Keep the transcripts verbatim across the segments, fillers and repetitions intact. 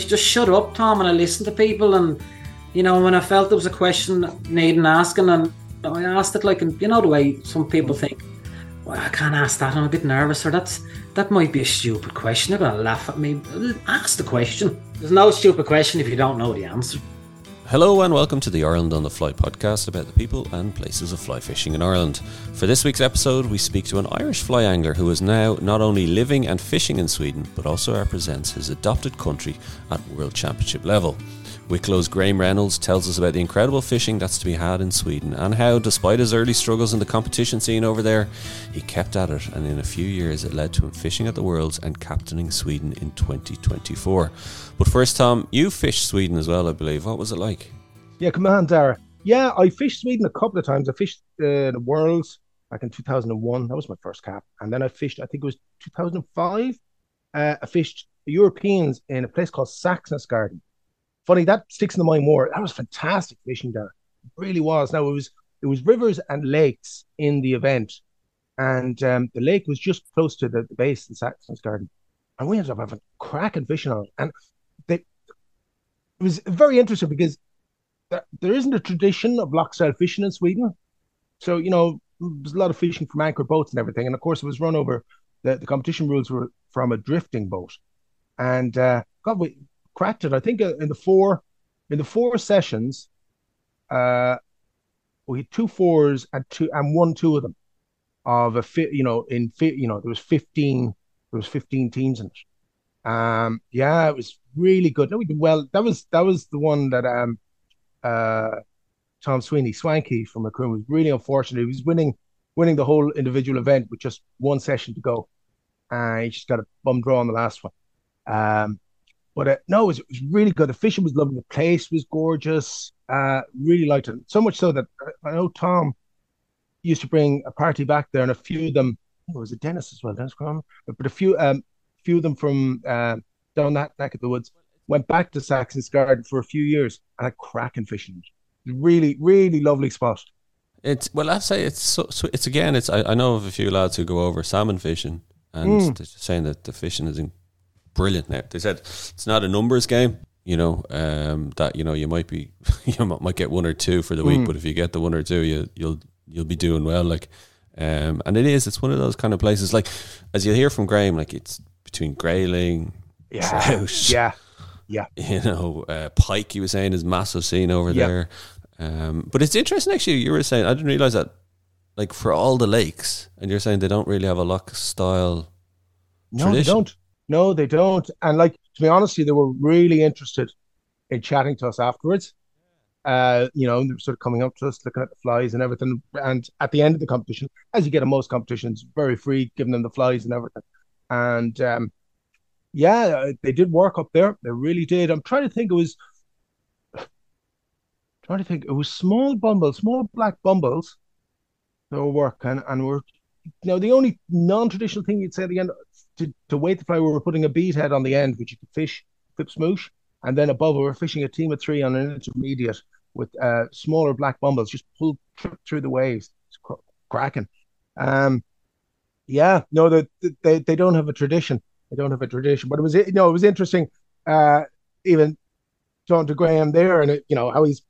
always just shut up, Tom, and I listened to people, and, you know, when I felt there was a question needing asking, and I asked it, like, and you know the way some people think, well, I can't ask that, I'm a bit nervous, or that's that might be a stupid question, they're going to laugh at me. Ask the question. There's no stupid question if you don't know the answer. Hello and welcome to the Ireland on the Fly podcast about the people and places of fly fishing in Ireland. For this week's episode, we speak to an Irish fly angler who is now not only living and fishing in Sweden, but also represents his adopted country at World Championship level. Wicklow's Graham Reynolds tells us about the incredible fishing that's to be had in Sweden and how, despite his early struggles in the competition scene over there, he kept at it, and in a few years it led to him fishing at the Worlds and captaining Sweden in twenty twenty-four. But first, Tom, you fished Sweden as well, I believe. What was it like? Yeah, come on, Dara. Yeah, I fished Sweden a couple of times. I fished uh, the Worlds back in two thousand one. That was my first cap. And then I fished, I think it was two thousand five. Uh, I fished Europeans in a place called Saxnäs Gård. Funny, that sticks in the mind more. That was fantastic fishing there. It really was. Now, it was it was rivers and lakes in the event. And um, the lake was just close to the, the base in Saxnäs Gård. And we ended up having cracking fishing on it. And they, it was very interesting because there, there isn't a tradition of lock-style fishing in Sweden. So, you know, there's a lot of fishing from anchor boats and everything. And, of course, it was run over. The, the competition rules were from a drifting boat. And, uh, God, we... cracked it. I think in the four, in the four sessions, uh, we had two fours and two and one two of them, of a fit. You know, in fi- you know there was fifteen, there was fifteen teams in it. Um, yeah, it was really good. No, we did well. That was that was the one that um, uh, Tom Sweeney, Swanky from Macroom, was really unfortunate. He was winning, winning the whole individual event with just one session to go, and uh, he just got a bum draw on the last one. Um. But uh, no, it was, it was really good. The fishing was lovely. The place was gorgeous. Uh, really liked it. So much so that I know Tom used to bring a party back there, and a few of them, oh, was it Dennis as well, Dennis Cromwell? But, but a few um, few of them from uh, down that neck of the woods went back to Saxnäs Gård for a few years and had cracking fishing. Really, really lovely spot. It's well, I'd say it's, so, so it's again, it's I, I know of a few lads who go over salmon fishing and mm. they're saying that the fishing is incredible. Brilliant. Now, they said it's not a numbers game, you know, um, that, you know, you might be, you might get one or two for the week, mm. but if you get the one or two, you, you'll, you'll be doing well. Like, um, and it is, it's one of those kind of places, like, as you'll hear from Graham, like it's between grayling, yeah, trout, yeah, yeah, you know, uh, pike, he was saying, is massive scene over yeah. there. Um, but it's interesting, actually, you were saying, I didn't realize that, like, for all the lakes, and you're saying they don't really have a lock style no, tradition. They don't. No, they don't. And like, to be honest, they were really interested in chatting to us afterwards. Uh, you know, they were sort of coming up to us, looking at the flies and everything. And at the end of the competition, as you get in most competitions, very free, giving them the flies and everything. And um, yeah, they did work up there. They really did. I'm trying to think it was, I'm trying to think it was small bumbles, small black bumbles that were working and were, you know, the only non-traditional thing you'd say at the end, To, to weight the fly, we were putting a bead head on the end, which you could fish, flip smoosh, and then above we were fishing a team of three on an intermediate with uh, smaller black bumbles, just pulled through the waves. It's cr- cracking. Um, yeah, no, they, they they don't have a tradition. They don't have a tradition, but it was you know, it was interesting. Uh, even talking to Graham there, and it, you know how he's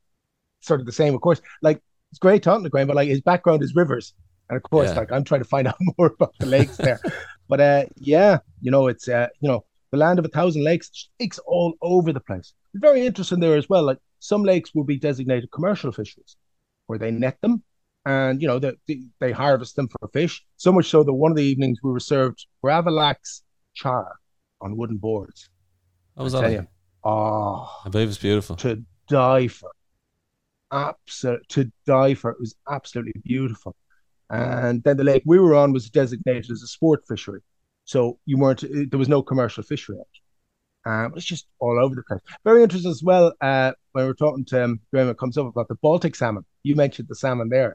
sort of the same. Of course, like it's great talking to Graham, but like his background is rivers, and of course, yeah. like I'm trying to find out more about the lakes there. But uh, yeah, you know, it's, uh, you know, the land of a thousand lakes, lakes all over the place. Very interesting there as well. Like some lakes will be designated commercial fisheries where they net them and, you know, they, they harvest them for fish. So much so that one of the evenings we were served Gravlax char on wooden boards. How was I that? You, oh, I believe it's beautiful. To die for. Absolute, to die for. It was absolutely beautiful. And then the lake we were on was designated as a sport fishery. So you weren't, there was no commercial fishery out. Um, it's just all over the place. Very interesting as well, uh, when we were talking to um, Graham, it comes up about the Baltic salmon. You mentioned the salmon there.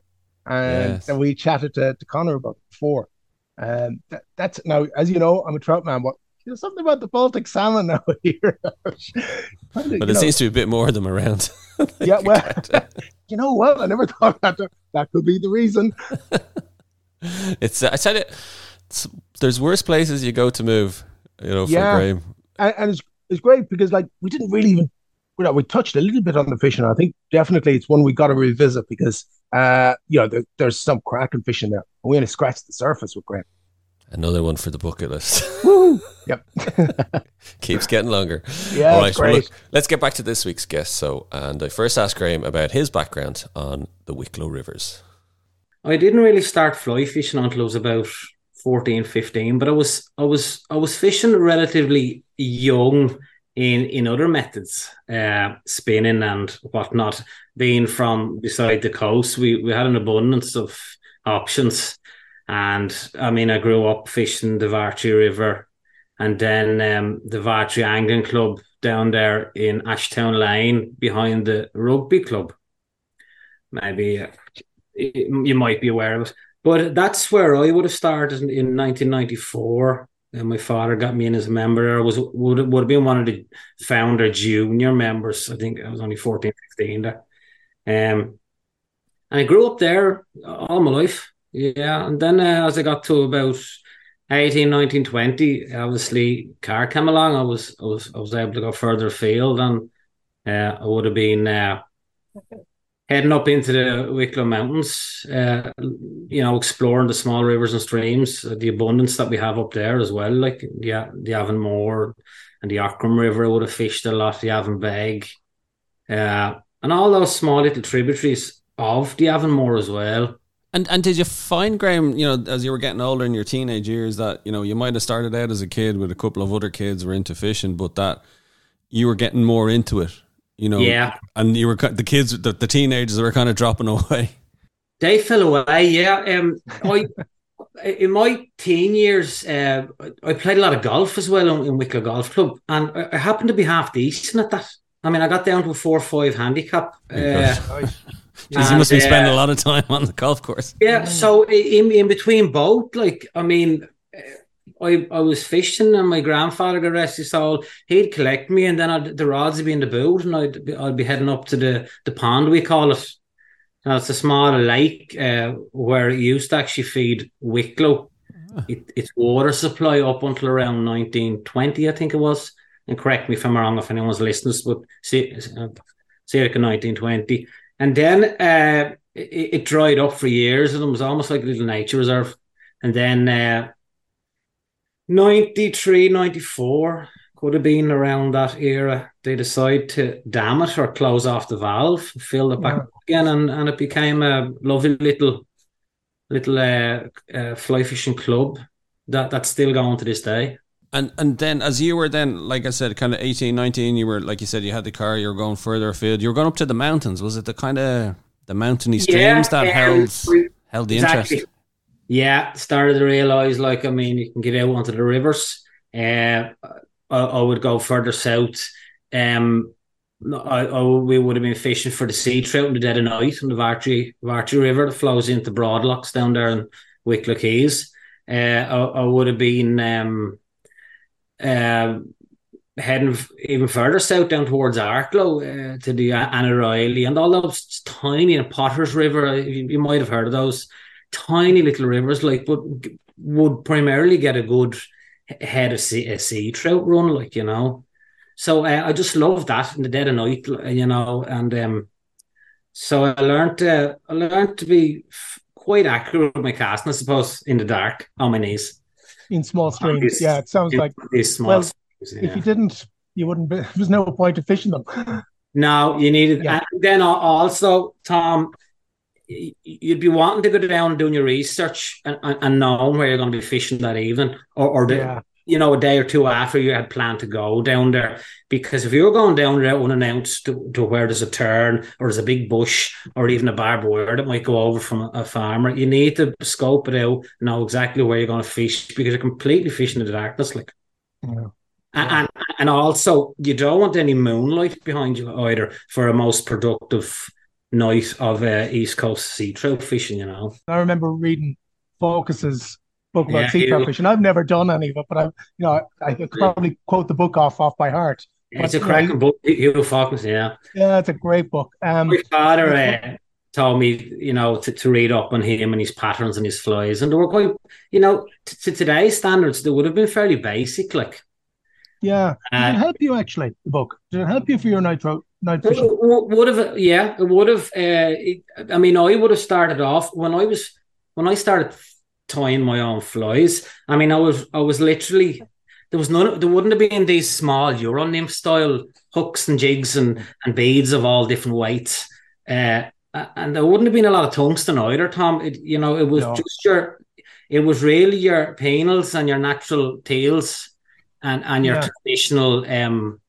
And yes. then we chatted to, to Connor about it before. Um, that, that's, now, as you know, I'm a trout man, but there's something about the Baltic salmon now here. But it know. seems to be a bit more of them around. like yeah, well, you know what? I never thought that that could be the reason. it's I said it. It's, there's worse places you go to move, you know, for yeah. Graham. And, and it's is great because, like, we didn't really even, you know, we touched a little bit on the fishing. I think definitely it's one we got to revisit because, uh, you know, there, there's some cracking fishing there. And we only scratched the surface with Graham. Another one for the bucket list. Woo! Yep. Keeps getting longer. Yeah, all right, great. Well, look, let's get back to this week's guest. So, and I first asked Graham about his background on the Wicklow Rivers. I didn't really start fly fishing until I was about fourteen, fifteen, but I was I was I was fishing relatively young in in other methods, uh, spinning and whatnot. Being from beside the coast, we, we had an abundance of options. And I mean, I grew up fishing the Vartry River and then um, the Vartry Angling Club down there in Ashtown Lane behind the rugby club. Maybe uh, you might be aware of it. But that's where I would have started in, in nineteen ninety-four. And my father got me in as a member. I was, would, would have been one of the founder junior members. I think I was only fourteen, fifteen there. Um, and I grew up there all my life. Yeah, and then uh, as I got to about eighteen, nineteen, twenty, obviously, car came along. I was I was, I was able to go further afield, and uh, I would have been uh, heading up into the Wicklow Mountains, uh, you know, exploring the small rivers and streams, the abundance that we have up there as well, like the, the Avonmore and the Ockram River. I would have fished a lot, the Avonbeg, uh, and all those small little tributaries of the Avonmore as well. And and did you find, Graham, you know, as you were getting older in your teenage years that, you know, you might have started out as a kid with a couple of other kids who were into fishing, but that you were getting more into it, you know? Yeah. And you were the kids, the, the teenagers were kind of dropping away. They fell away, yeah. Um, I, in my teen years, uh, I played a lot of golf as well in, in Wicklow Golf Club, and I, I happened to be half decent at that. I mean, I got down to a four five handicap. Uh, Jeez, you must be spending uh, a lot of time on the golf course. Yeah, so in in between both, like, I mean, I I was fishing and my grandfather, the rest his soul, he'd collect me and then I'd, the rods would be in the boat and I'd be, I'd be heading up to the, the pond, we call it. Now, it's a small lake uh, where it used to actually feed Wicklow. Oh. It, its water supply up until around nineteen twenty, I think it was. And correct me if I'm wrong if anyone's listening, but see, uh, circa nineteen twenty. And then uh, it, it dried up for years and it was almost like a little nature reserve. And then uh, ninety-three, ninety-four, could have been around that era, they decided to dam it or close off the valve, fill it back yeah. up again, and, and it became a lovely little little uh, uh, fly fishing club that, that's still going to this day. And and then as you were then, like I said, kind of eighteen, nineteen, you were, like you said, you had the car, you were going further afield, you were going up to the mountains. Was it the kind of the mountainy streams yeah, that held held the exactly. interest? Yeah, started to realise, like, I mean, you can get out onto the rivers. Uh, I, I would go further south. Um, I, I we would have been fishing for the sea trout in the dead of night on the Vartry, Vartry River that flows into Broadlocks down there in Wicklow Keys. Uh, I, I would have been... Um, Uh, heading even further south down towards Arklow uh, to the Anna Riley and all those tiny and Potter's River. You, you might have heard of those tiny little rivers, like, but would primarily get a good head of sea, a sea trout run, like, you know. So uh, I just loved that in the dead of night, you know, and um, so I learned uh, I learned to be quite accurate with my casting, I suppose, in the dark on my knees. In small streams, it's, yeah, it sounds it, like. Small well, streams, yeah. If you didn't, you wouldn't. Be, there was no point to fishing them. No, you needed. Yeah. And then also, Tom, you'd be wanting to go down and doing your research and, and, and knowing where you're going to be fishing that evening, or, or the, yeah. you know, a day or two after you had planned to go down there. Because if you were going down there unannounced to, to where there's a turn or there's a big bush or even a barbed wire that might go over from a farmer, you need to scope it out, know exactly where you're going to fish, because you're completely fishing in the darkness. Like, yeah. Yeah. And, and and also, you don't want any moonlight behind you either for a most productive night of uh, East Coast sea trout fishing, you know. I remember reading Focus's book about yeah, sea trout fishing. I've never done any of it, but I, you know, I, I could probably yeah. quote the book off off by heart. It's a cracking book, Hugh Fawkes, yeah. Yeah, it's a great book. Um, My father uh, told me, you know, to, to read up on him and his patterns and his flies. And they were quite, you know, t- to today's standards, they would have been fairly basic, like. Yeah. Did uh, it help you, actually, the book? Did it help you for your night, ro- night fishing? Would have, yeah, it would have. Uh, it, I mean, I would have started off when I was, when I started tying my own flies. I mean, I was, I was literally, there was none, there wouldn't have been these small Euro nymph style hooks and jigs and, and beads of all different weights. Uh, and there wouldn't have been a lot of tungsten either, Tom. It, you know, it was no. just your, it was really your panels and your natural tails and, and your yeah. traditional um,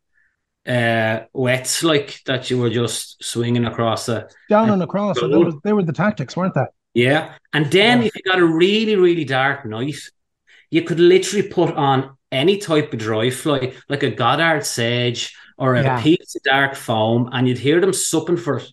uh, wets, like, that you were just swinging across. A, Down a, and across. So was, they were the tactics, weren't they? Yeah. And then yeah. if you got a really, really dark night, you could literally put on any type of dry fly, like a Goddard sedge or a yeah. piece of dark foam, and you'd hear them supping for it.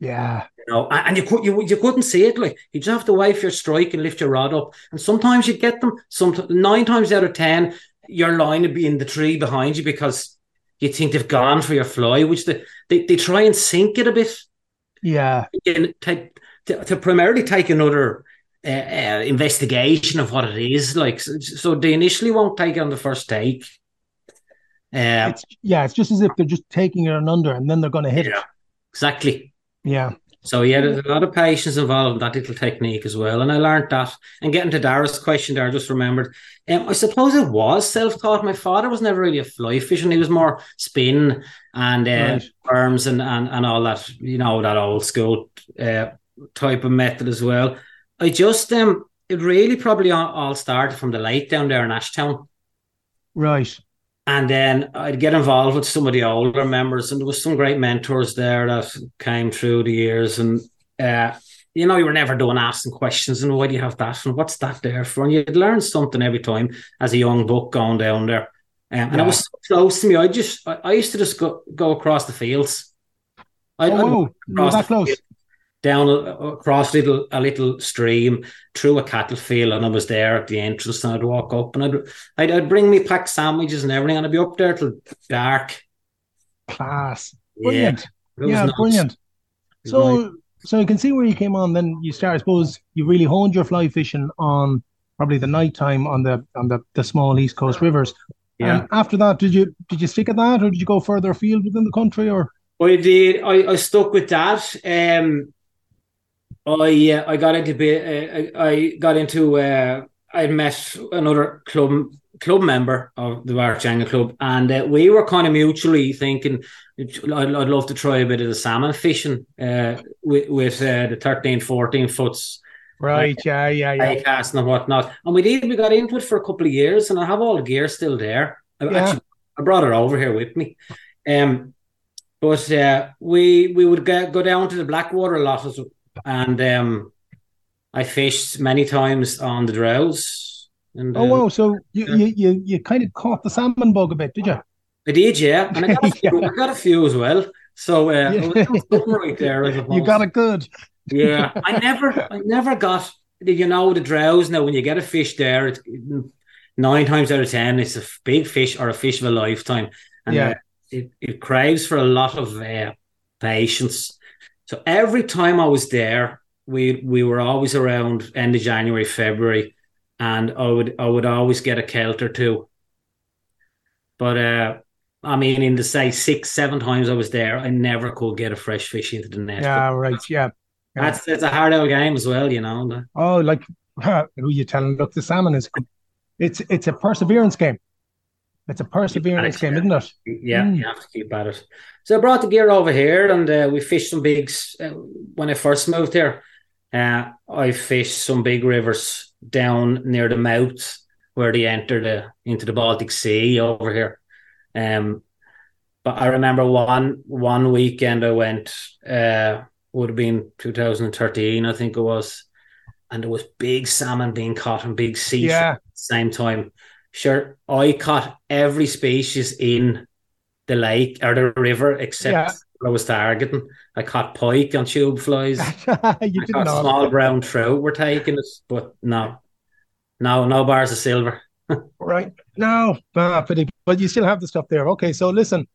Yeah, you know, and you could you, you couldn't see it. Like, you just have to wait for your strike and lift your rod up. And sometimes you get them. Sometimes nine times out of ten, your line would be in the tree behind you because you think they've gone for your fly, which they they, they try and sink it a bit. Yeah, and to, to, to primarily take another uh, uh, investigation of what it is like. So, so they initially won't take it on the first take. Uh, it's, yeah, it's just as if they're just taking it on under, and then they're going to hit yeah, it. Exactly. Yeah. So, yeah, there's a lot of patience involved in that little technique as well. And I learned that. And getting to Dara's question there, I just remembered. Um, I suppose it was self-taught. My father was never really a fly fisher. He was more spin and uh, worms and, and, and all that, you know, that old school uh, type of method as well. I just, um, it really probably all, all started from the lake down there in Ashtown. Right. And then I'd get involved with some of the older members, and there was some great mentors there that came through the years. And, uh, you know, you were never done asking questions, and why do you have that, and what's that there for? And you'd learn something every time as a young buck going down there. Um, and yeah. it was so close to me. I just, I, I used to just go, go across the fields. I'd, oh, I'd cross that close. Field, down a, across little, a little stream, through a cattle field, and I was there at the entrance, and I'd walk up, and I'd I'd, I'd bring me packed sandwiches and everything, and I'd be up there till dark. Class. Brilliant. Yeah, yeah brilliant. So like, so you can see where you came on, then you start, I suppose, you really honed your fly fishing on probably the night time on the on the, the small East Coast rivers. Yeah. And after that, did you did you stick at that, or did you go further afield within the country, or? I did. I, I stuck with that. Um I uh, I got into uh, I got into uh, I met another club club member of the Vartry Angling Club, and uh, we were kind of mutually thinking I'd, I'd love to try a bit of the salmon fishing uh, with, with uh, the thirteen, fourteen foots, right? Like, yeah, yeah, yeah, casting and whatnot. And we did. We got into it for a couple of years, and I have all the gear still there. I, yeah. actually, I brought it over here with me. Um, but uh, we we would get, go down to the Blackwater a lot as well. And um, I fished many times on the Drows. And, oh, uh, wow. So you, yeah. you, you you kind of caught the salmon bug a bit, did you? I did, yeah. And I got a few, yeah. I got a few as well. So uh, yeah. I was good right there. You got it good. Yeah. I never I never got, you know, the Drows. Now, when you get a fish there, it, nine times out of ten, it's a big fish or a fish of a lifetime. And yeah. uh, it, it craves for a lot of uh, patience. So every time I was there, we we were always around end of January, February, and I would I would always get a celt or two. But uh, I mean, in the say six, seven times I was there, I never could get a fresh fish into the net. Yeah, but right. Yeah, yeah. That's that's a hard old game as well, you know. Oh, like who you telling? Look, the salmon is it's it's a perseverance game. It's a perseverance game, isn't it? Yeah, mm. you have to keep at it. So I brought the gear over here, and uh, we fished some bigs. Uh, when I first moved here, uh, I fished some big rivers down near the mouth where they enter the into the Baltic Sea over here. Um, but I remember one one weekend I went, uh, would have been two thousand thirteen, I think it was, and there was big salmon being caught and big sea yeah. at the same time. Sure, I caught every species in the lake or the river except yeah. I was targeting. I caught pike on tube flies. you I didn't caught know. Small brown trout were taking it, but no, no, no bars of silver. Right, no, but you still have the stuff there. Okay, so listen,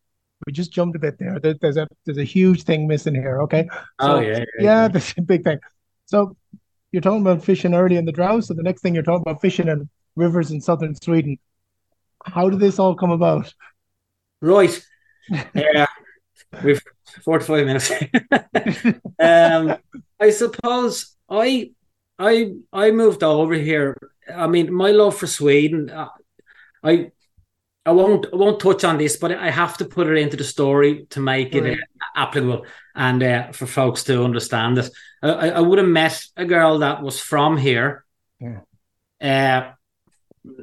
we just jumped a bit there. There's a there's a huge thing missing here. Okay, so, oh yeah, yeah, yeah, that's a big thing. So you're talking about fishing early in the drought. So the next thing you're talking about fishing and rivers in southern Sweden. how did this all come about? Right. Yeah. We've forty-five minutes. um, I suppose I I I moved over here. I mean, my love for Sweden. I I won't I won't touch on this, but I have to put it into the story to make it uh, applicable and uh, for folks to understand it. I, I would have met a girl that was from here, yeah. uh,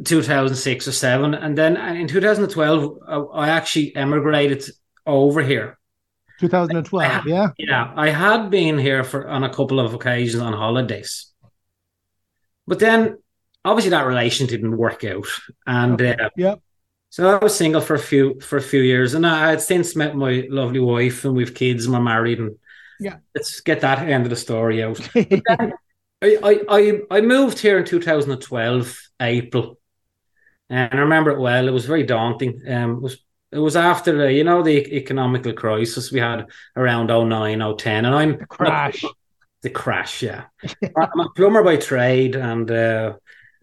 two thousand six or seven, and then in two thousand twelve I, I actually emigrated over here. two thousand twelve, I, yeah, yeah. I had been here for on a couple of occasions on holidays, but then obviously that relation didn't work out, and okay. uh, yeah. So I was single for a few for a few years, and I had since met my lovely wife, and we've kids, and we're married, and yeah, let's get that end of the story out. I, I I moved here in two thousand twelve April, and I remember it well. It was very daunting. Um, it was it was after the, you know, the economical crisis we had around oh nine, oh ten, and I'm the crash, the crash, yeah. I'm a plumber by trade, and. Uh,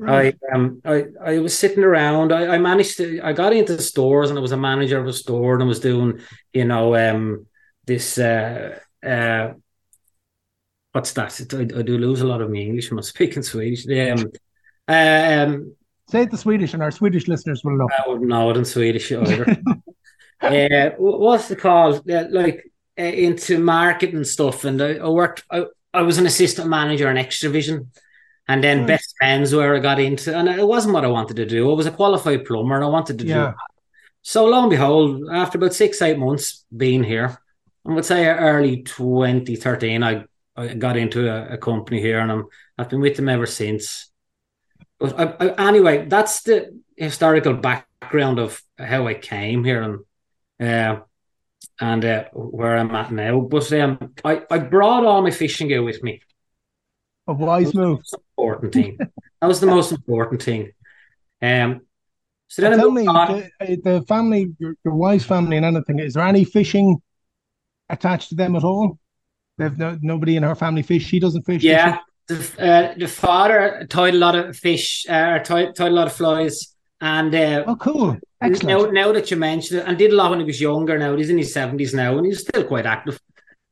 I um I, I was sitting around. I, I managed to. I got into the stores, and I was a manager of a store, and I was doing, you know, um this uh uh what's that? I, I do lose a lot of my English when I'm speaking Swedish. Um, um, say it in Swedish, and our Swedish listeners will know. I wouldn't know it in Swedish either. uh, what's it called? Uh, like uh, into marketing and stuff, and I, I worked. I, I was an assistant manager in Extravision. And then Best Friends, where I got into, and it wasn't what I wanted to do. I was a qualified plumber, and I wanted to yeah. do that. So lo and behold, after about six, eight months being here, I would say early twenty thirteen, I, I got into a, a company here, and I'm, I've been with them ever since. But I, I, anyway, that's the historical background of how I came here and uh, and uh, where I'm at now. But um, I, I brought all my fishing gear with me. A wise move. Important thing. That was the most important thing. Um, so then tell me, the, the family, your, your wife's family, and anything. Is there any fishing attached to them at all? They've no, nobody in her family fish. She doesn't fish. Yeah, does the, uh, the father tied a lot of fish, uh, tied, tied a lot of flies, and uh, oh, cool, excellent. Now, now that you mentioned it, and did a lot when he was younger. Now he's in his seventies now, and he's still quite active.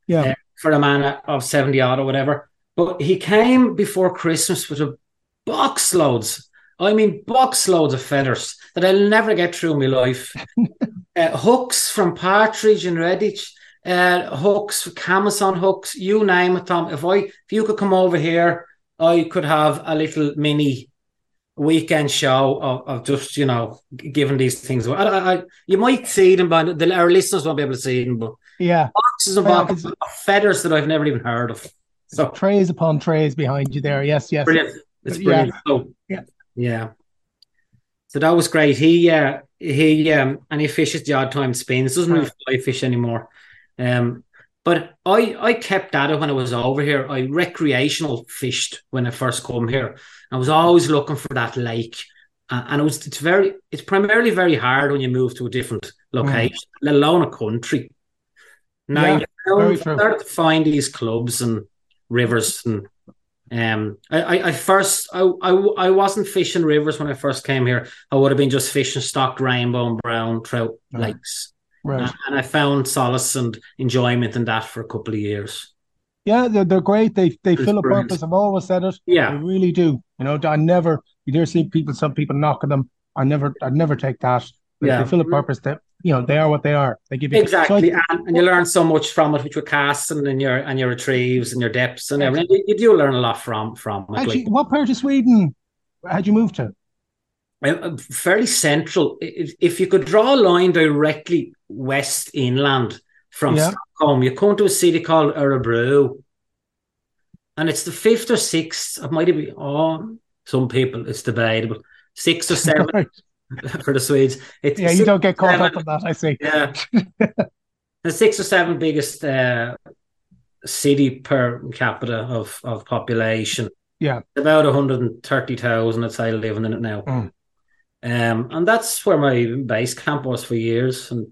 Yeah, uh, for a man of seventy odd or whatever. But he came before Christmas with a box loads. I mean, box loads of feathers that I'll never get through in my life. uh, hooks from Partridge and Redditch, uh, hooks, Camason hooks, you name it, Tom. If I, if you could come over here, I could have a little mini weekend show of, of just, you know, giving these things away. I, I, you might see them, but the, our listeners won't be able to see them. But yeah, boxes and boxes of feathers that I've never even heard of. So trays upon trays behind you there. Yes, yes. Brilliant. It's brilliant. Yeah. So, yeah. yeah. So that was great. He uh, he um and he fishes the odd time spins. Doesn't really fly fish anymore. Um but I I kept at it when I was over here. I recreational fished when I first come here. I was always looking for that lake. Uh, and it was it's very it's primarily very hard when you move to a different location, mm. let alone a country. Now yeah, you start to find these clubs and rivers, and um, I, I first I, I I wasn't fishing rivers when I first came here. I would have been just fishing stocked rainbow and brown trout right. lakes, right? And, and I found solace and enjoyment in that for a couple of years. Yeah, they're, they're great. They they it's fill brilliant. a purpose. I've always said it. Yeah, they really do. You know, I never you never see people. Some people knocking them. I never I never take that. Like, yeah. They fill a purpose. That you know they are what they are. They give you exactly, so I, and, and you learn so much from it, with your casts and, and your and your retrieves and your depths and everything. You, you do learn a lot from from it. Actually, like, what part of Sweden had you moved to? Fairly central. If you could draw a line directly west inland from yeah. Stockholm, you come to a city called Örebro, and it's the fifth or sixth. It might be oh, some people it's debatable. Sixth or seventh. For the Swedes, it's yeah, you don't get caught seven, up on that. I see. Yeah, the six or seven biggest uh, city per capita of, of population. Yeah, about one hundred and thirty thousand. I'd say living in it now. Mm. Um, and that's where my base camp was for years. And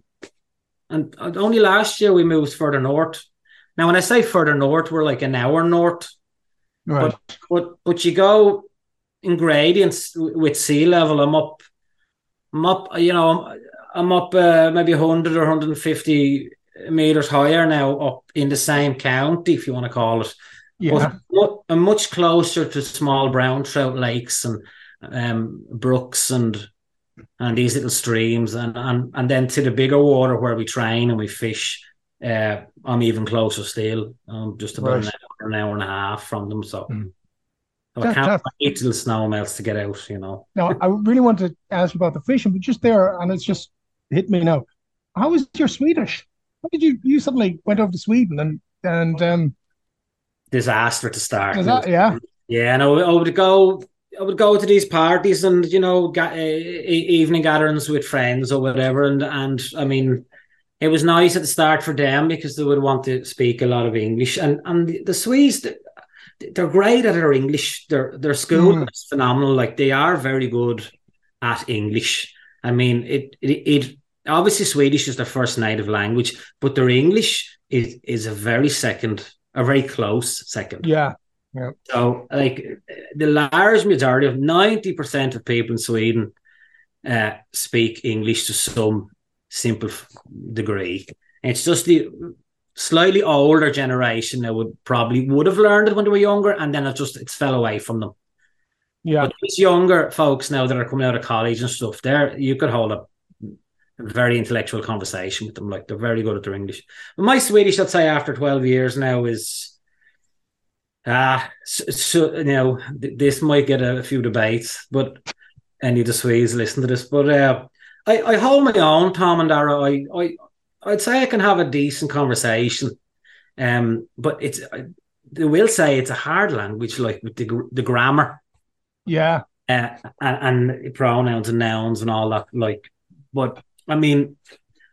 and only last year we moved further north. Now, when I say further north, we're like an hour north. Right. But but, but you go in gradients with sea level. I'm up. I'm up, you know, I'm, I'm up uh, maybe one hundred or one hundred fifty meters higher now, up in the same county, if you want to call it. Yeah. But I'm much closer to small brown trout lakes and um, brooks and and these little streams, and, and, and then to the bigger water where we train and we fish. Uh, I'm even closer still. I'm just about right. an, hour, an hour and a half from them, so. Mm. So that, I can't wait till the snow melts to get out, you know. Now, I really want to ask about the fishing, but just there, and it's just hit me now. How is your Swedish? How did you, you suddenly went over to Sweden and... and um, disaster to start. That, yeah. Yeah, and I would, I would go I would go to these parties and, you know, ga- uh, evening gatherings with friends or whatever, and, and I mean... It was nice at the start for them because they would want to speak a lot of English. And and the Swedes, they're great at their English. Their their school mm. is phenomenal. Like, they are very good at English. I mean, it, it it obviously Swedish is their first native language, but their English is is a very second, a very close second. Yeah. yeah. So, like, the large majority of ninety percent of people in Sweden uh, speak English to some simple degree. And it's just the slightly older generation that would probably would have learned it when they were younger, and then it just it fell away from them. Yeah, but these younger folks now that are coming out of college and stuff, there you could hold a very intellectual conversation with them. Like, they're very good at their English. But my Swedish, I'd say, after twelve years now is ah, uh, so, so, you know, th- this might get a, a few debates, but any of the Swedes listen to this, but. Uh, I, I hold my own, Tom and Dara. I, I, I'd say I can have a decent conversation, um, but it's. I, they will say it's a hard language, like with the the grammar, yeah, uh, and, and pronouns and nouns and all that. Like, but I mean,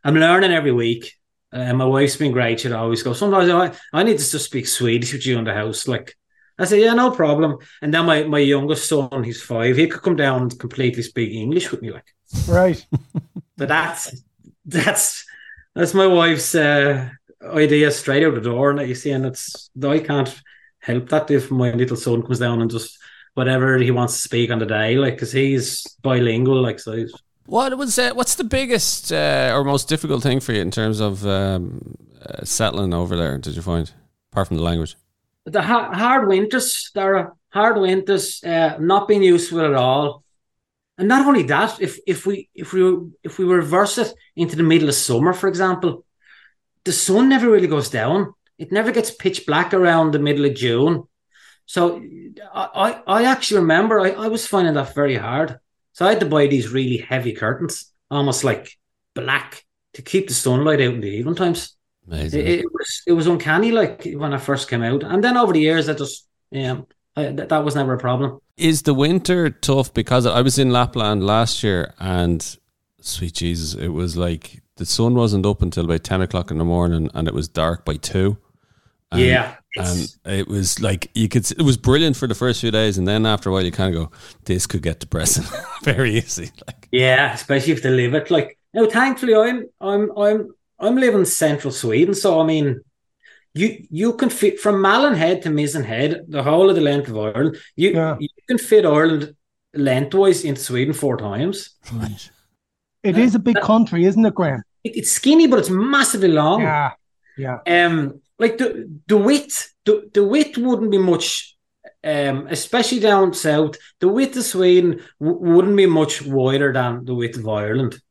I'm learning every week. Uh, my wife's been great; she'd always go. Sometimes I I need to just speak Swedish with you in the house, like. I said, yeah, no problem. And then my, my youngest son, he's five, he could come down and completely speak English with me, like. Right. But that's that's that's my wife's uh, idea straight out the door. Now, you see, and it's I can't help that if my little son comes down and just whatever he wants to speak on the day, like, because he's bilingual, like, so. He's... What was uh, what's the biggest uh, or most difficult thing for you in terms of um, uh, settling over there? Did you find, apart from the language? The ha- hard winters, Dara, hard winters, uh, not being used to it at all, and not only that. If if we if we if we reverse it into the middle of summer, for example, the sun never really goes down. It never gets pitch black around the middle of June. So I I, I actually remember I, I was finding that very hard. So I had to buy these really heavy curtains, almost like black, to keep the sunlight out in the evening times. It, it was it was uncanny, like, when I first came out, and then over the years I just yeah I, that, that was never a problem. Is the winter tough? Because I was in Lapland last year, and sweet Jesus, it was like the sun wasn't up until about ten o'clock in the morning, and it was dark by two. And, yeah, and it was like you could. It was brilliant for the first few days, and then after a while, you kind of go, "This could get depressing very easy." Like, yeah, especially if they live it. Like, now, thankfully, I'm I'm I'm. I'm living in central Sweden, so I mean, you you can fit from Malinhead to Misenhead, the whole of the length of Ireland. You yeah. you can fit Ireland lengthwise in Sweden four times. Right. It uh, is a big that, country, isn't it, Graham? It, it's skinny, but it's massively long. Yeah, yeah. Um, like the the width, the, the width wouldn't be much, um, especially down south. The width of Sweden w- wouldn't be much wider than the width of Ireland.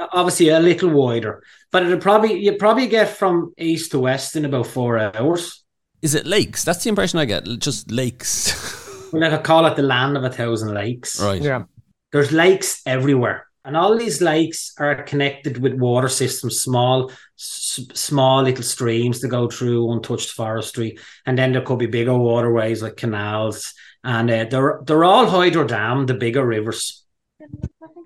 Obviously a little wider, but it'll probably you probably get from east to west in about four hours. Is it lakes? That's the impression I get. Just lakes. Well, I call it the land of a thousand lakes. Right. Yeah. There's lakes everywhere, and all these lakes are connected with water systems, small, s- small little streams that go through untouched forestry, and then there could be bigger waterways like canals, and uh, they're they're all hydro dammed, the bigger rivers.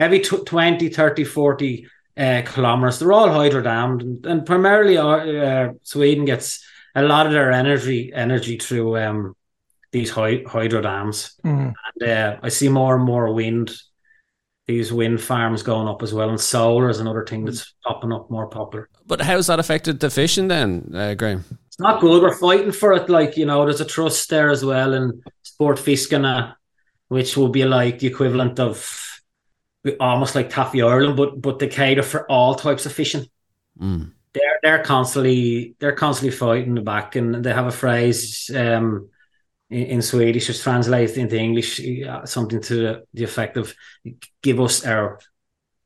Every twenty, thirty, forty uh, kilometres, they're all hydro dammed, and, and primarily uh, Sweden gets a lot of their energy energy through um, these hy- hydro dams. Mm. And uh, I see more and more wind, these wind farms going up as well, and solar is another thing that's popping up, more popular. But how's that affected the fishing then, uh, Graham? It's not good. We're fighting for it. Like, you know, there's a trust there as well in Sportfiskarna, which will be like the equivalent of almost like Taffy Ireland, but but they cater for all types of fishing. Mm. They're they're constantly they're constantly fighting the back, and they have a phrase um, in, in Swedish, which translates into English, something to the effect of "Give us our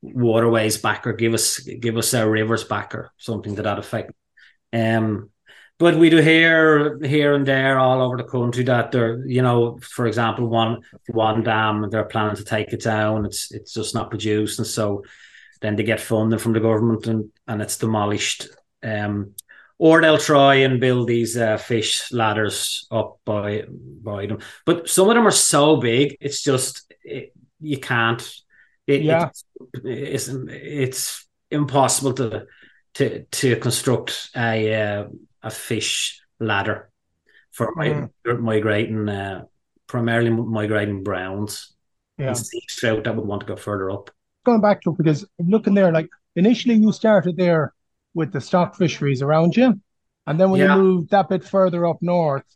waterways back," or "Give us give us our rivers back," or something to that effect. Um, but we do hear here and there all over the country that they're, you know, for example, one one dam, they're planning to take it down. It's it's just not produced, and so then they get funding from the government, and, and it's demolished. Um, or they'll try and build these uh, fish ladders up by by them. But some of them are so big, it's just it, you can't. It, yeah, it's, it's it's impossible to to to construct a. Uh, A fish ladder for mm. migrating, uh, primarily migrating browns. Yeah, and sea trout that would want to go further up. Going back to it, because looking there, like initially you started there with the stock fisheries around you, and then when yeah. you moved that bit further up north,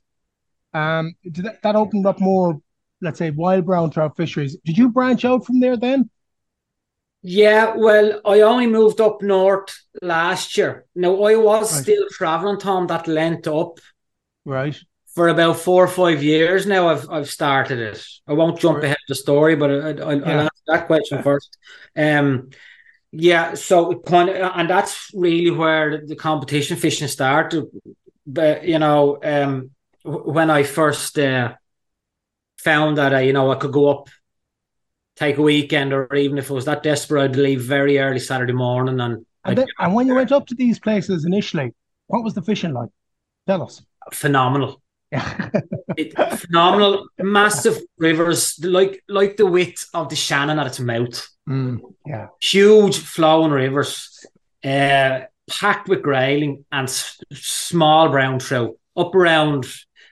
um, did that, that opened up more, let's say, wild brown trout fisheries. Did you branch out from there then? Yeah, well, I only moved up north last year. Now, I was right. still travelling, Tom, that lent up. Right. For about four or five years now, I've I've started it. I won't jump right. ahead of the story, but I, I, yeah. I'll answer that question yeah. first. Um, yeah, so, kind of, and that's really where the competition fishing started. But, you know, um, when I first uh, found that, I, you know, I could go up, take a weekend, or even if I was that desperate, I'd leave very early Saturday morning. And and, then, and when you went up to these places initially, what was the fishing like? Tell us. Phenomenal. Yeah. it, phenomenal. Massive rivers, like like the width of the Shannon at its mouth. Mm, yeah. Huge flowing rivers, uh, packed with grayling and s- small brown trout, up around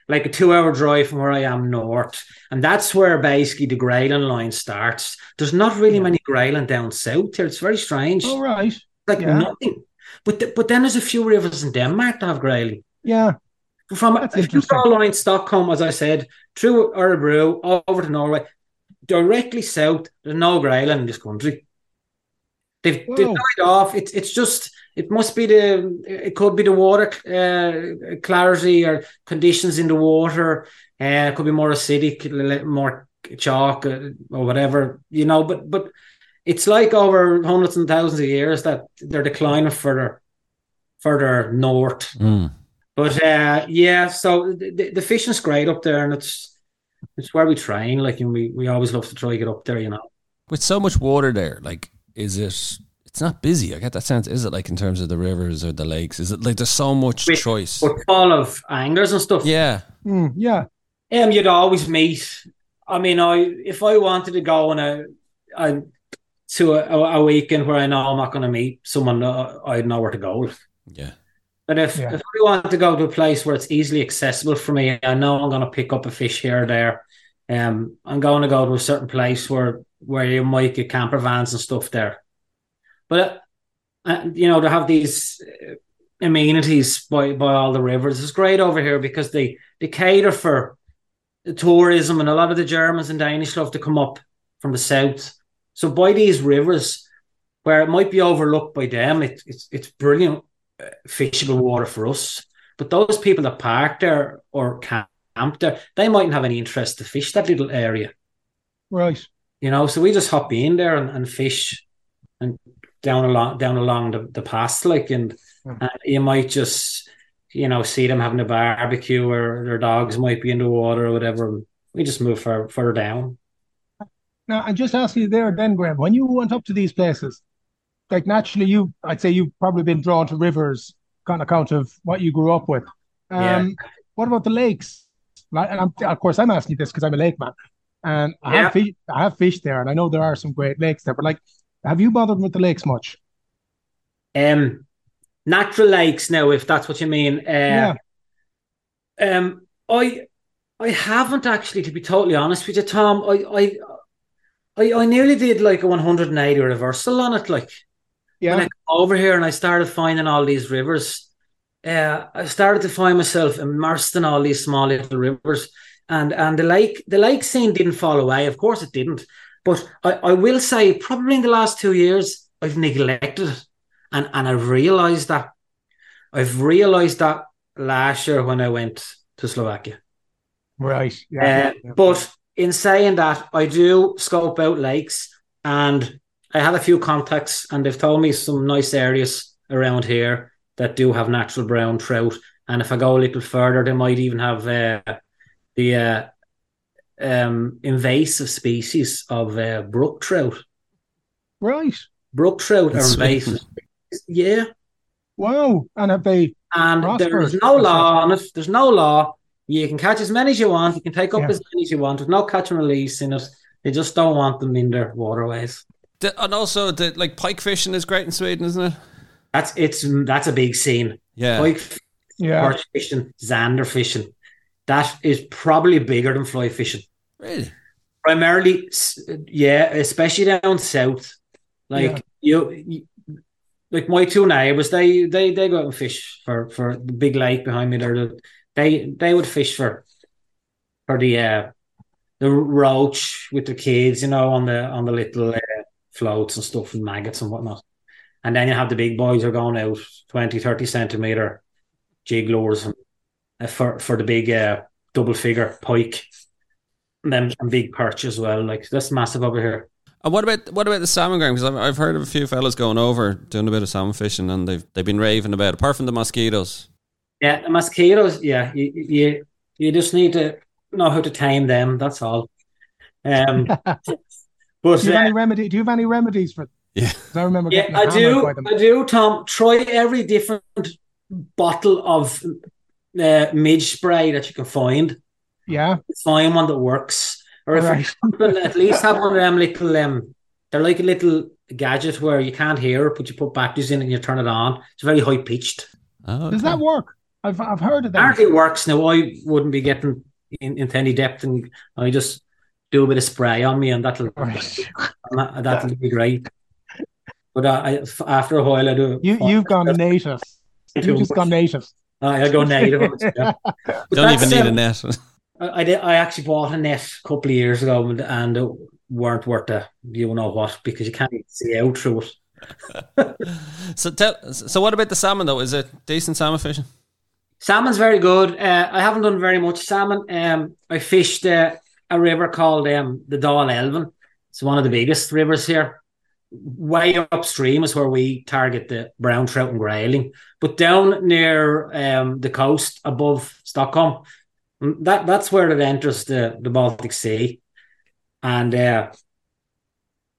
like a two-hour drive from where I am north. And that's where basically the grayling line starts. There's not really yeah. many grayling down south here. It's very strange. All right. Like yeah. nothing. But th- but then there's a few rivers in Denmark that have grayling. Yeah. From the draw line, Stockholm, as I said, through Örebro, over to Norway, directly south, there's no grayling in this country. They've, they've died off. It's it's just... It must be the, it could be the water uh, clarity or conditions in the water. Uh, it could be more acidic, more chalk uh, or whatever, you know. But but it's like over hundreds and thousands of years that they're declining further further north. Mm. But uh, yeah, so the, the fishing's great up there, and it's it's where we train. Like, and we we always love to try to get up there, you know. With so much water there, like, is it? It's not busy. I get that sense. Is it like in terms of the rivers or the lakes? Is it like there's so much with, choice? With all of anglers and stuff. Yeah, mm, yeah. Um, you'd always meet. I mean, I if I wanted to go on a, a to a, a weekend where I know I'm not going to meet someone, I'd know where to go. Yeah. But if yeah. if I want to go to a place where it's easily accessible for me, I know I'm going to pick up a fish here or there. Um, I'm going to go to a certain place where where you might get camper vans and stuff there. But, uh, you know, to have these uh, amenities by, by all the rivers is great over here, because they, they cater for tourism, and a lot of the Germans and Danish love to come up from the south. So by these rivers, where it might be overlooked by them, it, it's it's brilliant uh, fishable water for us. But those people that park there or camp there, they mightn't have any interest to fish that little area. Right. You know, so we just hop in there and, and fish and down along down along the, the pass, like, and, mm. and you might just, you know, see them having a barbecue, or their dogs might be in the water or whatever. We just move far, further down. Now, I just ask you there then, Graham, when you went up to these places, like, naturally, you, I'd say you've probably been drawn to rivers on account of what you grew up with. Um, yeah. What about the lakes? And I'm, of course, I'm asking you this because I'm a lake man, and I, yeah. have fish, I have fish there, and I know there are some great lakes there, but, like, have you bothered with the lakes much? Um, natural lakes now, if that's what you mean. Uh, yeah. Um, I, I haven't actually, to be totally honest with you, Tom. I, I, I, I nearly did like a one hundred eighty reversal on it. Like, yeah. When I came over here and I started finding all these rivers, uh, I started to find myself immersed in all these small little rivers, and and the lake, the lake scene didn't fall away. Of course, it didn't. But I, I will say probably in the last two years, I've neglected it. And, and I've realised that. I've realised that last year when I went to Slovakia. Right. Yeah, uh, yeah. But in saying that, I do scope out lakes, and I had a few contacts and they've told me some nice areas around here that do have natural brown trout. And if I go a little further, they might even have uh, the uh, um, invasive species of uh, brook trout. Right. Brook trout are invasive. Yeah. Wow. And have they? And there's no law on it. There's no law. You can catch as many as you want. You can take up yeah. as many as you want. There's no catch and release in it. They just don't want them in their waterways. The, and also, the, like, pike fishing is great in Sweden, isn't it? That's it's that's a big scene. Yeah. Pike fishing, yeah. perch fishing, zander fishing. That is probably bigger than fly fishing. Really? Primarily, yeah, especially down south. Like, yeah. you, you Like my two neighbours, they, they they go out and fish for, for the big lake behind me there. They they would fish for for the uh, the roach with the kids, you know, on the on the little uh, floats and stuff and maggots and whatnot. And then you have the big boys who are going out twenty, thirty centimetre jig lures and, uh, for for the big uh, double figure pike, and then and big perch as well. Like, that's massive over here. And what about what about the salmon ground? Because I've, I've heard of a few fellas going over doing a bit of salmon fishing, and they've they've been raving about it, apart from the mosquitoes. Yeah, the mosquitoes. Yeah, you you, you just need to know how to tame them. That's all. Um, but do you have uh, any remedy? Do you have any remedies for? Yeah, I remember. Yeah, I do. I do. Tom, try every different bottle of uh, midge spray that you can find. Yeah, find one that works. Or if right. you at least have one of them little, um, they're like a little gadget where you can't hear it, but you put batteries in it and you turn it on. It's very high pitched. Oh, okay. Does that work? I've I've heard of that. Apparently it works. Now I wouldn't be getting in, into any depth, and I just do a bit of spray on me, and that'll right. that'll be great. But I, after a while, I do. You you've gone native. You've just gone native. I, I go native. Yeah. Don't even need um, a net. I did, I actually bought a net a couple of years ago, and, and it weren't worth the you know what, because you can't even see out through it. so tell, so what about the salmon though? Is it decent salmon fishing? Salmon's very good. Uh, I haven't done very much salmon. Um, I fished uh, a river called um, the Dal Elven. It's one of the biggest rivers here. Way upstream is where we target the brown trout and grayling, but down near um, the coast above Stockholm. That that's where it enters the, the Baltic Sea, and uh,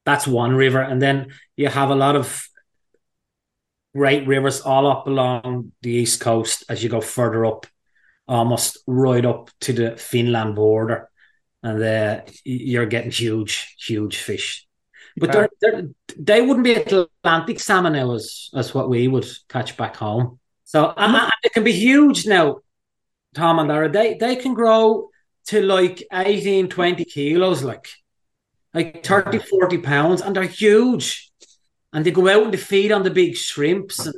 that's one river. And then you have a lot of great rivers all up along the east coast as you go further up, almost right up to the Finland border, and uh, you're getting huge, huge fish. But yeah. they're, they're, they wouldn't be Atlantic salmon now as, as what we would catch back home. So and, and it can be huge now. Tom and Lara, they, they can grow to like eighteen, twenty kilos, like like thirty, forty pounds, and they're huge. And they go out and they feed on the big shrimps and,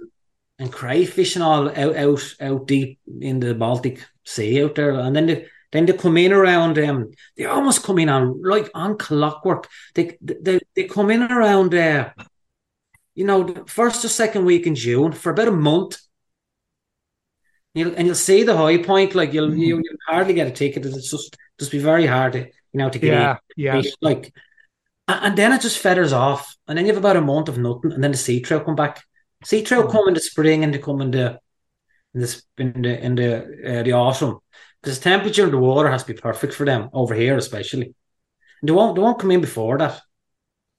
and crayfish and all out, out out deep in the Baltic Sea out there. And then they then they come in around um they almost come in on like on clockwork. They they they come in around uh, you know, the first or second week in June for about a month. You'll, and you'll see the high point, like you'll, mm. you'll hardly get a ticket. It's just just be very hard to, you know, to get yeah, in. Yeah. Like, and then it just feathers off, and then you have about a month of nothing, and then the sea trout come back. Sea trout come in the spring, and they come in the in the in the, in the, uh, the autumn, because the temperature in the water has to be perfect for them over here, especially. And they won't they won't come in before that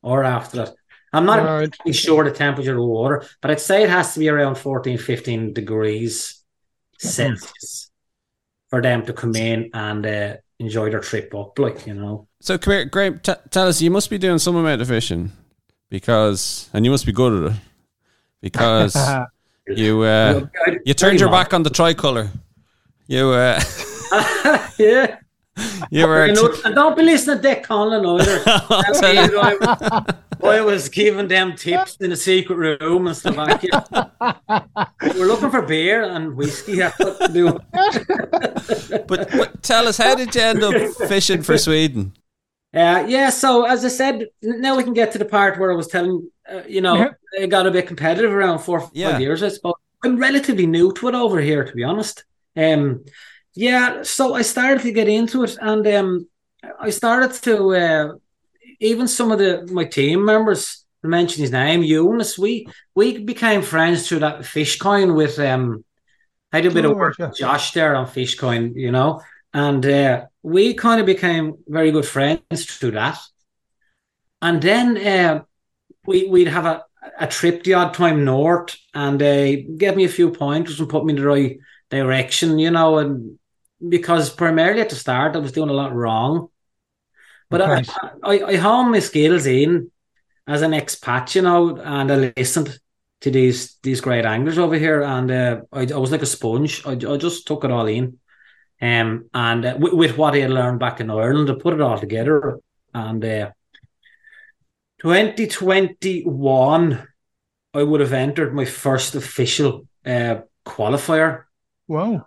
or after that. I'm not right. exactly sure the temperature of the water, but I'd say it has to be around fourteen, fifteen degrees Celsius for them to come in and uh, enjoy their trip up, like, you know. So come here, Graham, t- tell us, you must be doing some amount of fishing, because, and you must be good at it, because you uh, you turned your back on the tricolour. You uh, yeah you were you know, t- and don't be listening to Dick Conlon either. I was giving them tips in a secret room in Slovakia. We're looking for beer and whiskey. To do. but, but tell us, how did you end up fishing for Sweden? Uh, yeah, so as I said, now we can get to the part where I was telling, uh, you know, yeah. it got a bit competitive around four or five yeah. years, I suppose. I'm relatively new to it over here, to be honest. Um, yeah, so I started to get into it, and um, I started to, uh, even some of the my team members, I mentioned his name, Jonas, we, we became friends through that fish coin with, um, I did a bit oh, of work yeah. with Josh there on fish coin, you know, and uh, we kind of became very good friends through that. And then uh, we, we'd have a, a trip the odd time north, and they gave me a few pointers and put me in the right direction, you know, and because primarily at the start I was doing a lot wrong. But I, I, I honed my skills in as an expat, you know, and I listened to these these great anglers over here, and uh, I, I was like a sponge. I, I just took it all in. Um, and uh, with, with what I had learned back in Ireland, I put it all together. And uh, twenty twenty-one, I would have entered my first official uh, qualifier. Wow.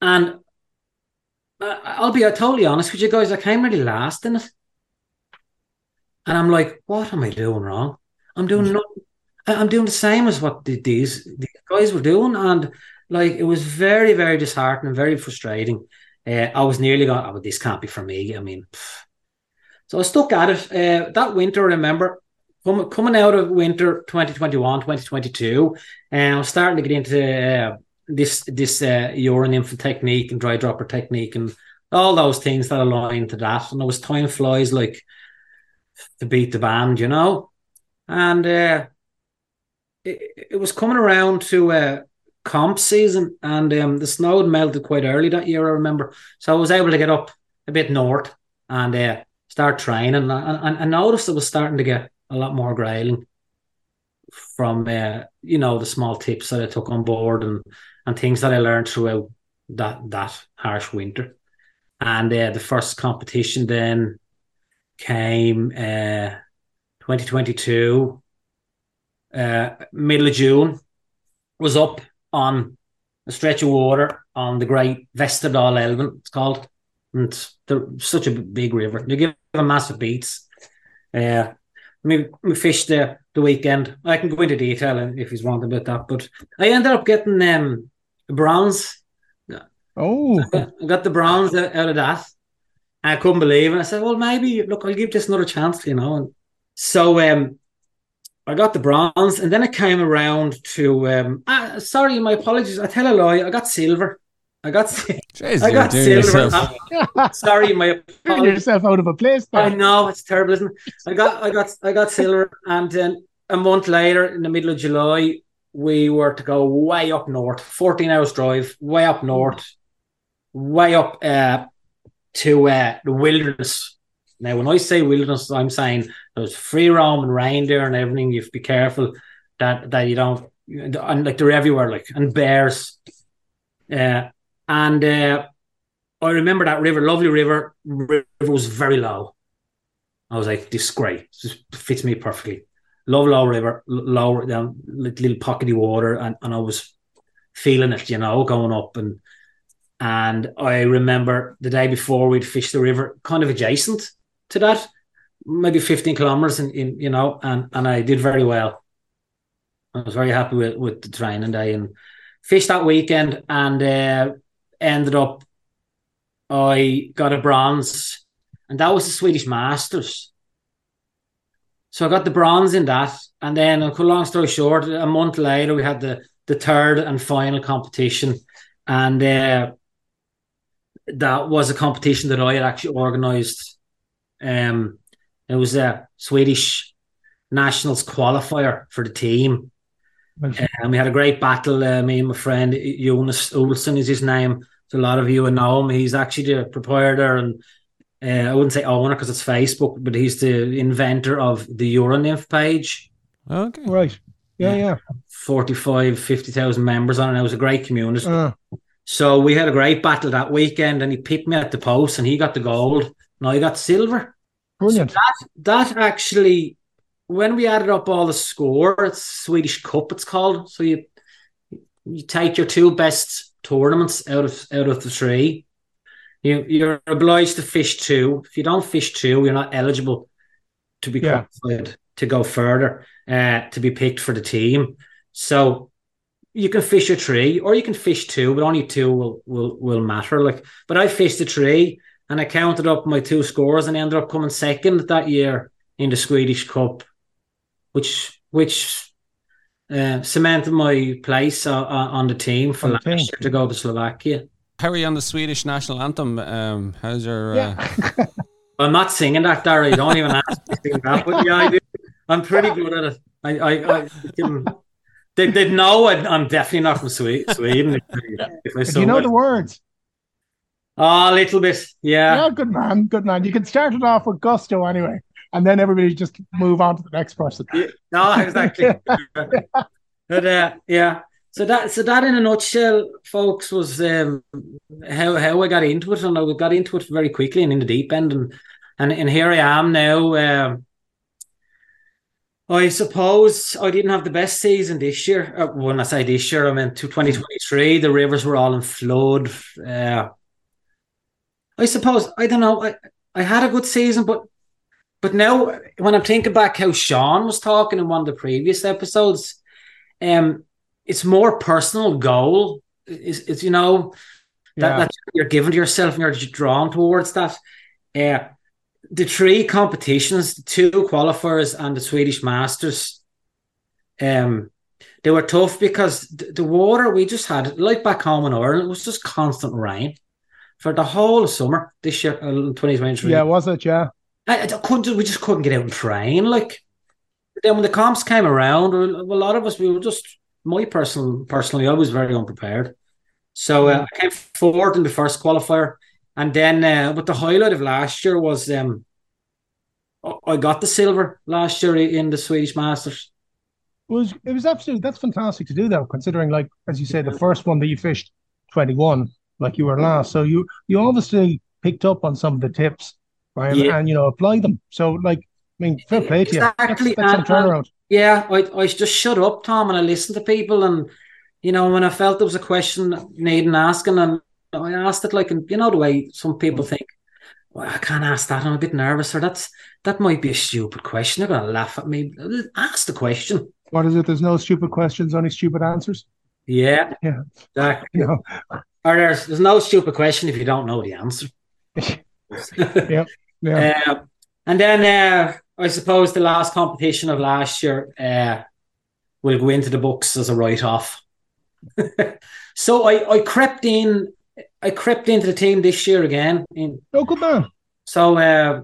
And uh, I'll be totally honest with you guys, I came really last in it. And I'm like, what am I doing wrong? I'm doing mm-hmm. nothing. I'm doing the same as what the, these, these guys were doing. And like, it was very, very disheartening, very frustrating. Uh, I was nearly going, oh, this can't be for me. I mean, pff. So I stuck at it. Uh, that winter, I remember, com- coming out of winter twenty twenty-one, twenty twenty-two, and I was starting to get into uh, this this uh, urine infant technique and dry dropper technique and all those things that align to that. And I was tying flies like to beat the band, you know? And uh, it, it was coming around to... Uh, comp season, and um, the snow had melted quite early that year, I remember. So I was able to get up a bit north and uh, start training. And I noticed it was starting to get a lot more grailing from, uh, you know, the small tips that I took on board and, and things that I learned throughout that, that harsh winter. And uh, the first competition then came uh, twenty twenty-two, uh, middle of June, was up on a stretch of water on the great Vestadal Elven, it's called. And it's such a big river. They give them massive beats. Uh, we, we fished there the weekend. I can go into detail if he's wrong about that. But I ended up getting um, bronze. Oh. I got the bronze out of that. I couldn't believe it. I said, well, maybe, look, I'll give this another chance, you know. And so... Um, I got the bronze, and then it came around to. Um, ah, sorry, my apologies. I tell a lie. I got silver. I got. Jeez, I got silver. I, sorry, my apologies. You're doing yourself out of a place. Though. I know, it's terrible, isn't it? I got, I got, I got silver, and then a month later, in the middle of July, we were to go way up north, fourteen hours drive, way up north, way up uh, to uh, the wilderness. Now, when I say wilderness, I'm saying there's free roam and reindeer and everything. You have to be careful that, that you don't, and like they're everywhere, like, and bears. Uh, and uh, I remember that river, lovely river, river was very low. I was like, this is great. This fits me perfectly. Love low river, low, down, little pockety water. And, and I was feeling it, you know, going up. And, and I remember the day before we'd fished the river, kind of adjacent to that, maybe fifteen kilometers in, in you know, and, and I did very well. I was very happy with, with the training day and fished that weekend, and uh, ended up, I got a bronze, and that was the Swedish Masters. So I got the bronze in that, and then, long story short, a month later we had the, the third and final competition, and uh, that was a competition that I had actually organised. Um, it was a Swedish Nationals qualifier for the team, okay. uh, and we had a great battle. Uh, me and my friend Jonas Olsen is his name. So a lot of you will know him. He's actually the proprietor and uh, I wouldn't say owner because it's Facebook, but he's the inventor of the Euronymph page. Okay, right, yeah, yeah. forty-five, fifty thousand members on it. It was a great community. Uh. So we had a great battle that weekend, and he picked me at the post, and he got the gold. No, I got silver. Brilliant. So that, that actually, when we added up all the score, it's Swedish Cup, it's called. So you you take your two best tournaments out of out of the three, you, you're obliged to fish two. If you don't fish two, you're not eligible to be yeah. qualified to go further, uh, to be picked for the team. So you can fish a three, or you can fish two, but only two will will will matter. Like, but I fished a three, and I counted up my two scores, and I ended up coming second that year in the Swedish Cup, which which uh, cemented my place uh, on the team for okay. last year to go to Slovakia. How are you on the Swedish national anthem? Um, how's your? Yeah. Uh... I'm not singing that, Darry. Don't even ask me to sing that. But yeah, I do. I'm pretty good at it. I I, I can. They they know I'm definitely not from Sweden. If I so you know well. The words? Oh, a little bit, yeah. Yeah, good man, good man. You can start it off with gusto anyway, and then everybody just move on to the next person. Yeah. No, exactly. But uh, yeah, so that so that in a nutshell, folks, was um, how how I got into it, and I got into it very quickly and in the deep end, and and, and here I am now. Um, I suppose I didn't have the best season this year. Uh, when I say this year, I meant twenty twenty-three. The rivers were all in flood. Uh, I suppose, I don't know, I, I had a good season, but but now when I'm thinking back how Sean was talking in one of the previous episodes, um, it's more personal goal. It's, it's you know, that, yeah. that's what you're giving to yourself and you're drawn towards that. Yeah. Uh, The three competitions, the two qualifiers and the Swedish Masters, um, they were tough because th- the water we just had, like back home in Ireland, it was just constant rain for the whole summer this year, twenty twenty-three. Yeah, was it? Yeah. I, I couldn't, we just couldn't get out and train. Like, then when the comps came around, a lot of us, we were just, my personal, personally, I was very unprepared. So uh, I came fourth in the first qualifier. And then, uh, but the highlight of last year was um, I got the silver last year in the Swedish Masters. It was, it was absolutely, that's fantastic to do though, considering, like, as you say, the first one that you fished twenty-one, like you were last. So you, you obviously picked up on some of the tips, right? Yeah. And, you know, apply them. So, like, I mean, fair play to exactly. you. That's, that's and, some turnaround. Yeah, I, I just shut up, Tom, and I listened to people. And, you know, when I felt there was a question needing asking, and I asked it, like, and you know the way some people think, well, I can't ask that, I'm a bit nervous, or that's that might be a stupid question, they're going to laugh at me. Ask the question. What is it? There's no stupid questions, only stupid answers? Yeah. Yeah. Exactly. You know. Or there's, there's no stupid question if you don't know the answer. Yeah. Yeah. Uh, and then uh, I suppose the last competition of last year uh, will go into the books as a write-off. So I, I crept in I crept into the team this year again. Oh, good man. So, uh,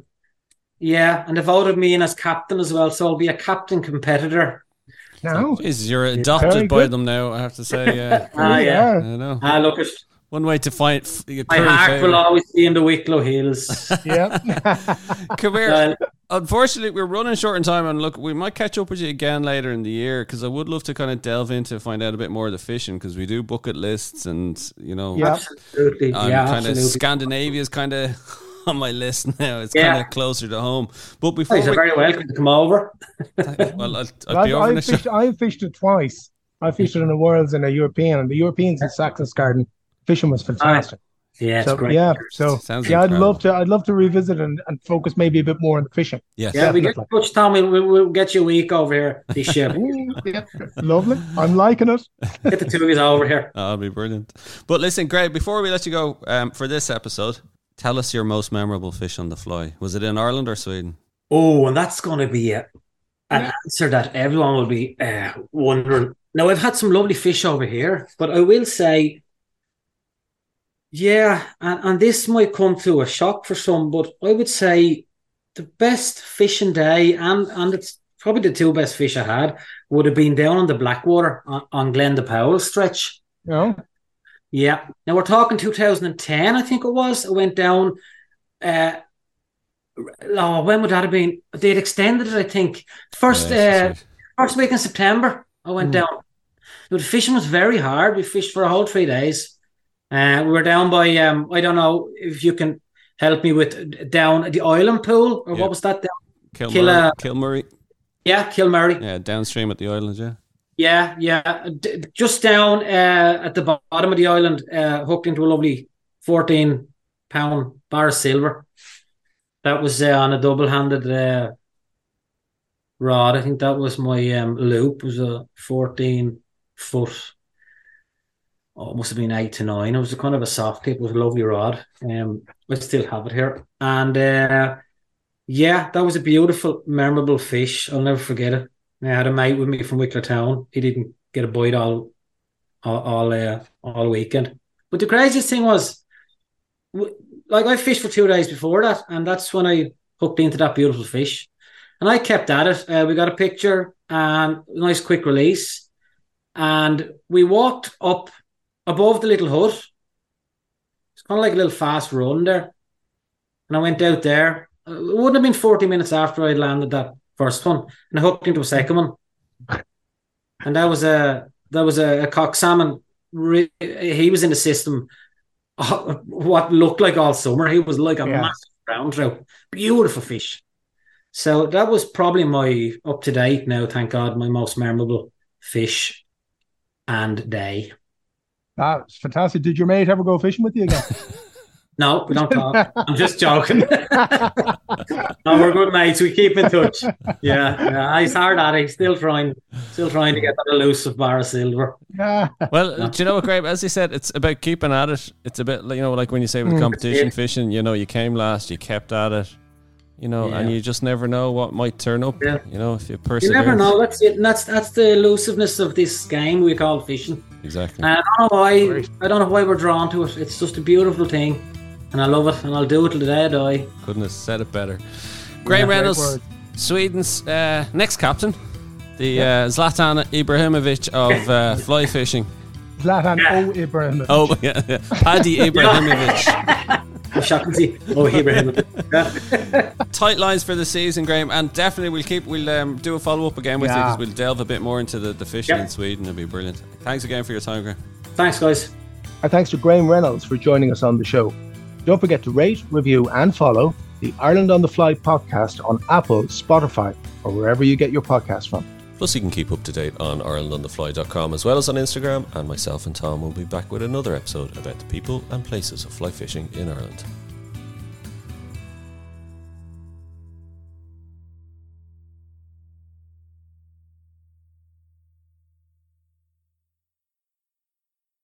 yeah, and they voted me in as captain as well, so I'll be a captain competitor. No. Jeez, you're adopted by them now, I have to say. Yeah. Ah, yeah. I know. Ah, look, at, one way to fight. My heart favorite. Will always be in the Wicklow Hills. Yeah. Come here. Well, unfortunately, we're running short on time, and look, we might catch up with you again later in the year, because I would love to kind of delve into find out a bit more of the fishing, because we do bucket lists, and you know, yeah, absolutely, I'm yeah, kind absolutely. Of Scandinavia is kind of on my list now. It's yeah. kind of closer to home. But before, oh, you're we... very welcome to come over. Well, I'll, I'll well, be over. I've fished, I've fished it twice. I fished it in the Worlds and a European, and the Europeans in Saxnäs Gård fishing was fantastic. Right. Yeah, so, it's great. Yeah, so Sounds yeah, incredible. I'd love to. I'd love to revisit and, and focus maybe a bit more on the fishing. Yes. Yeah, yeah, we get Coach Tom. We'll, we'll get you a week over here this year. Yeah, lovely. I'm liking it. Get the two of us over here. That'll be brilliant. But listen, Greg, before we let you go um, for this episode, tell us your most memorable fish on the fly. Was it in Ireland or Sweden? Oh, and that's going to be a, an yeah. answer that everyone will be uh, wondering. Now, I've had some lovely fish over here, but I will say. Yeah, and, and this might come to a shock for some, but I would say the best fishing day, and, and it's probably the two best fish I had, would have been down on the Blackwater on, on Glen de Powell stretch. Yeah. Yeah. Now, we're talking two thousand ten, I think it was. I went down, uh, oh, when would that have been? They'd extended it, I think. First, yeah, uh, first week in September, I went mm. down. Now, the fishing was very hard. We fished for a whole three days. Uh, we were down by, um, I don't know if you can help me with, down at the island pool, or yeah. what was that? Down? Kilmurray. Kilmurray. Yeah, Kilmurray. Yeah, downstream at the island, yeah. Yeah, yeah. D- just down uh, at the bottom of the island, uh, hooked into a lovely fourteen-pound pound bar of silver. That was uh, on a double-handed uh, rod. I think that was my um, loop. It was a fourteen foot. Oh, it must have been eight to nine. It was a kind of a soft tip. It was a lovely rod. Um, I still have it here. And uh, yeah, that was a beautiful, memorable fish. I'll never forget it. I had a mate with me from Wicklow Town. He didn't get a bite all all all, uh, all weekend. But the craziest thing was, like, I fished for two days before that, and that's when I hooked into that beautiful fish. And I kept at it. Uh, we got a picture and a nice quick release. And we walked up above the little hut. It's kind of like a little fast run there. And I went out there. It wouldn't have been forty minutes after I'd landed that first one, and I hooked into a second one. And that was a that was a, a cock salmon. He was in the system what looked like all summer. He was like a yeah. massive brown trout. Beautiful fish. So that was probably my, up to date now, thank God, my most memorable fish and day. That's fantastic. Did your mate ever go fishing with you again? No, we don't talk. I'm just joking. No, we're good mates. We keep in touch. Yeah, yeah. He's hard at it. He's still trying, still trying to get that elusive bar of silver. Yeah. Well, yeah. Do you know what, Graham? As you said, it's about keeping at it. It's a bit, you know, like when you say with competition fishing, you know, you came last, you kept at it, you know, yeah. and you just never know what might turn up. Yeah. You know, if you persevere. You never know. That's it. And that's that's the elusiveness of this game we call fishing. Exactly. And I don't know why. Great. I don't know why we're drawn to it. It's just a beautiful thing. And I love it, and I'll do it till the day I die. Couldn't have said it better. Graham yeah, Reynolds, Sweden's uh, next captain, the yeah. uh, Zlatan Ibrahimovic of uh, fly fishing. Zlatan yeah. O. Ibrahimovic. Oh, yeah, yeah. Paddy Ibrahimovic. I'm shocked to see O. Ibrahimovic. Tight lines for the season, Graham, and definitely we'll keep. We'll um, do a follow up again with yeah. you, because we'll delve a bit more into the, the fishing yeah. in Sweden. It'll be brilliant. Thanks again for your time, Graham. Thanks, guys. And thanks to Graham Reynolds for joining us on the show. Don't forget to rate, review and follow the Ireland on the Fly podcast on Apple, Spotify or wherever you get your podcasts from. Plus you can keep up to date on ireland on the fly dot com as well as on Instagram, and myself and Tom will be back with another episode about the people and places of fly fishing in Ireland.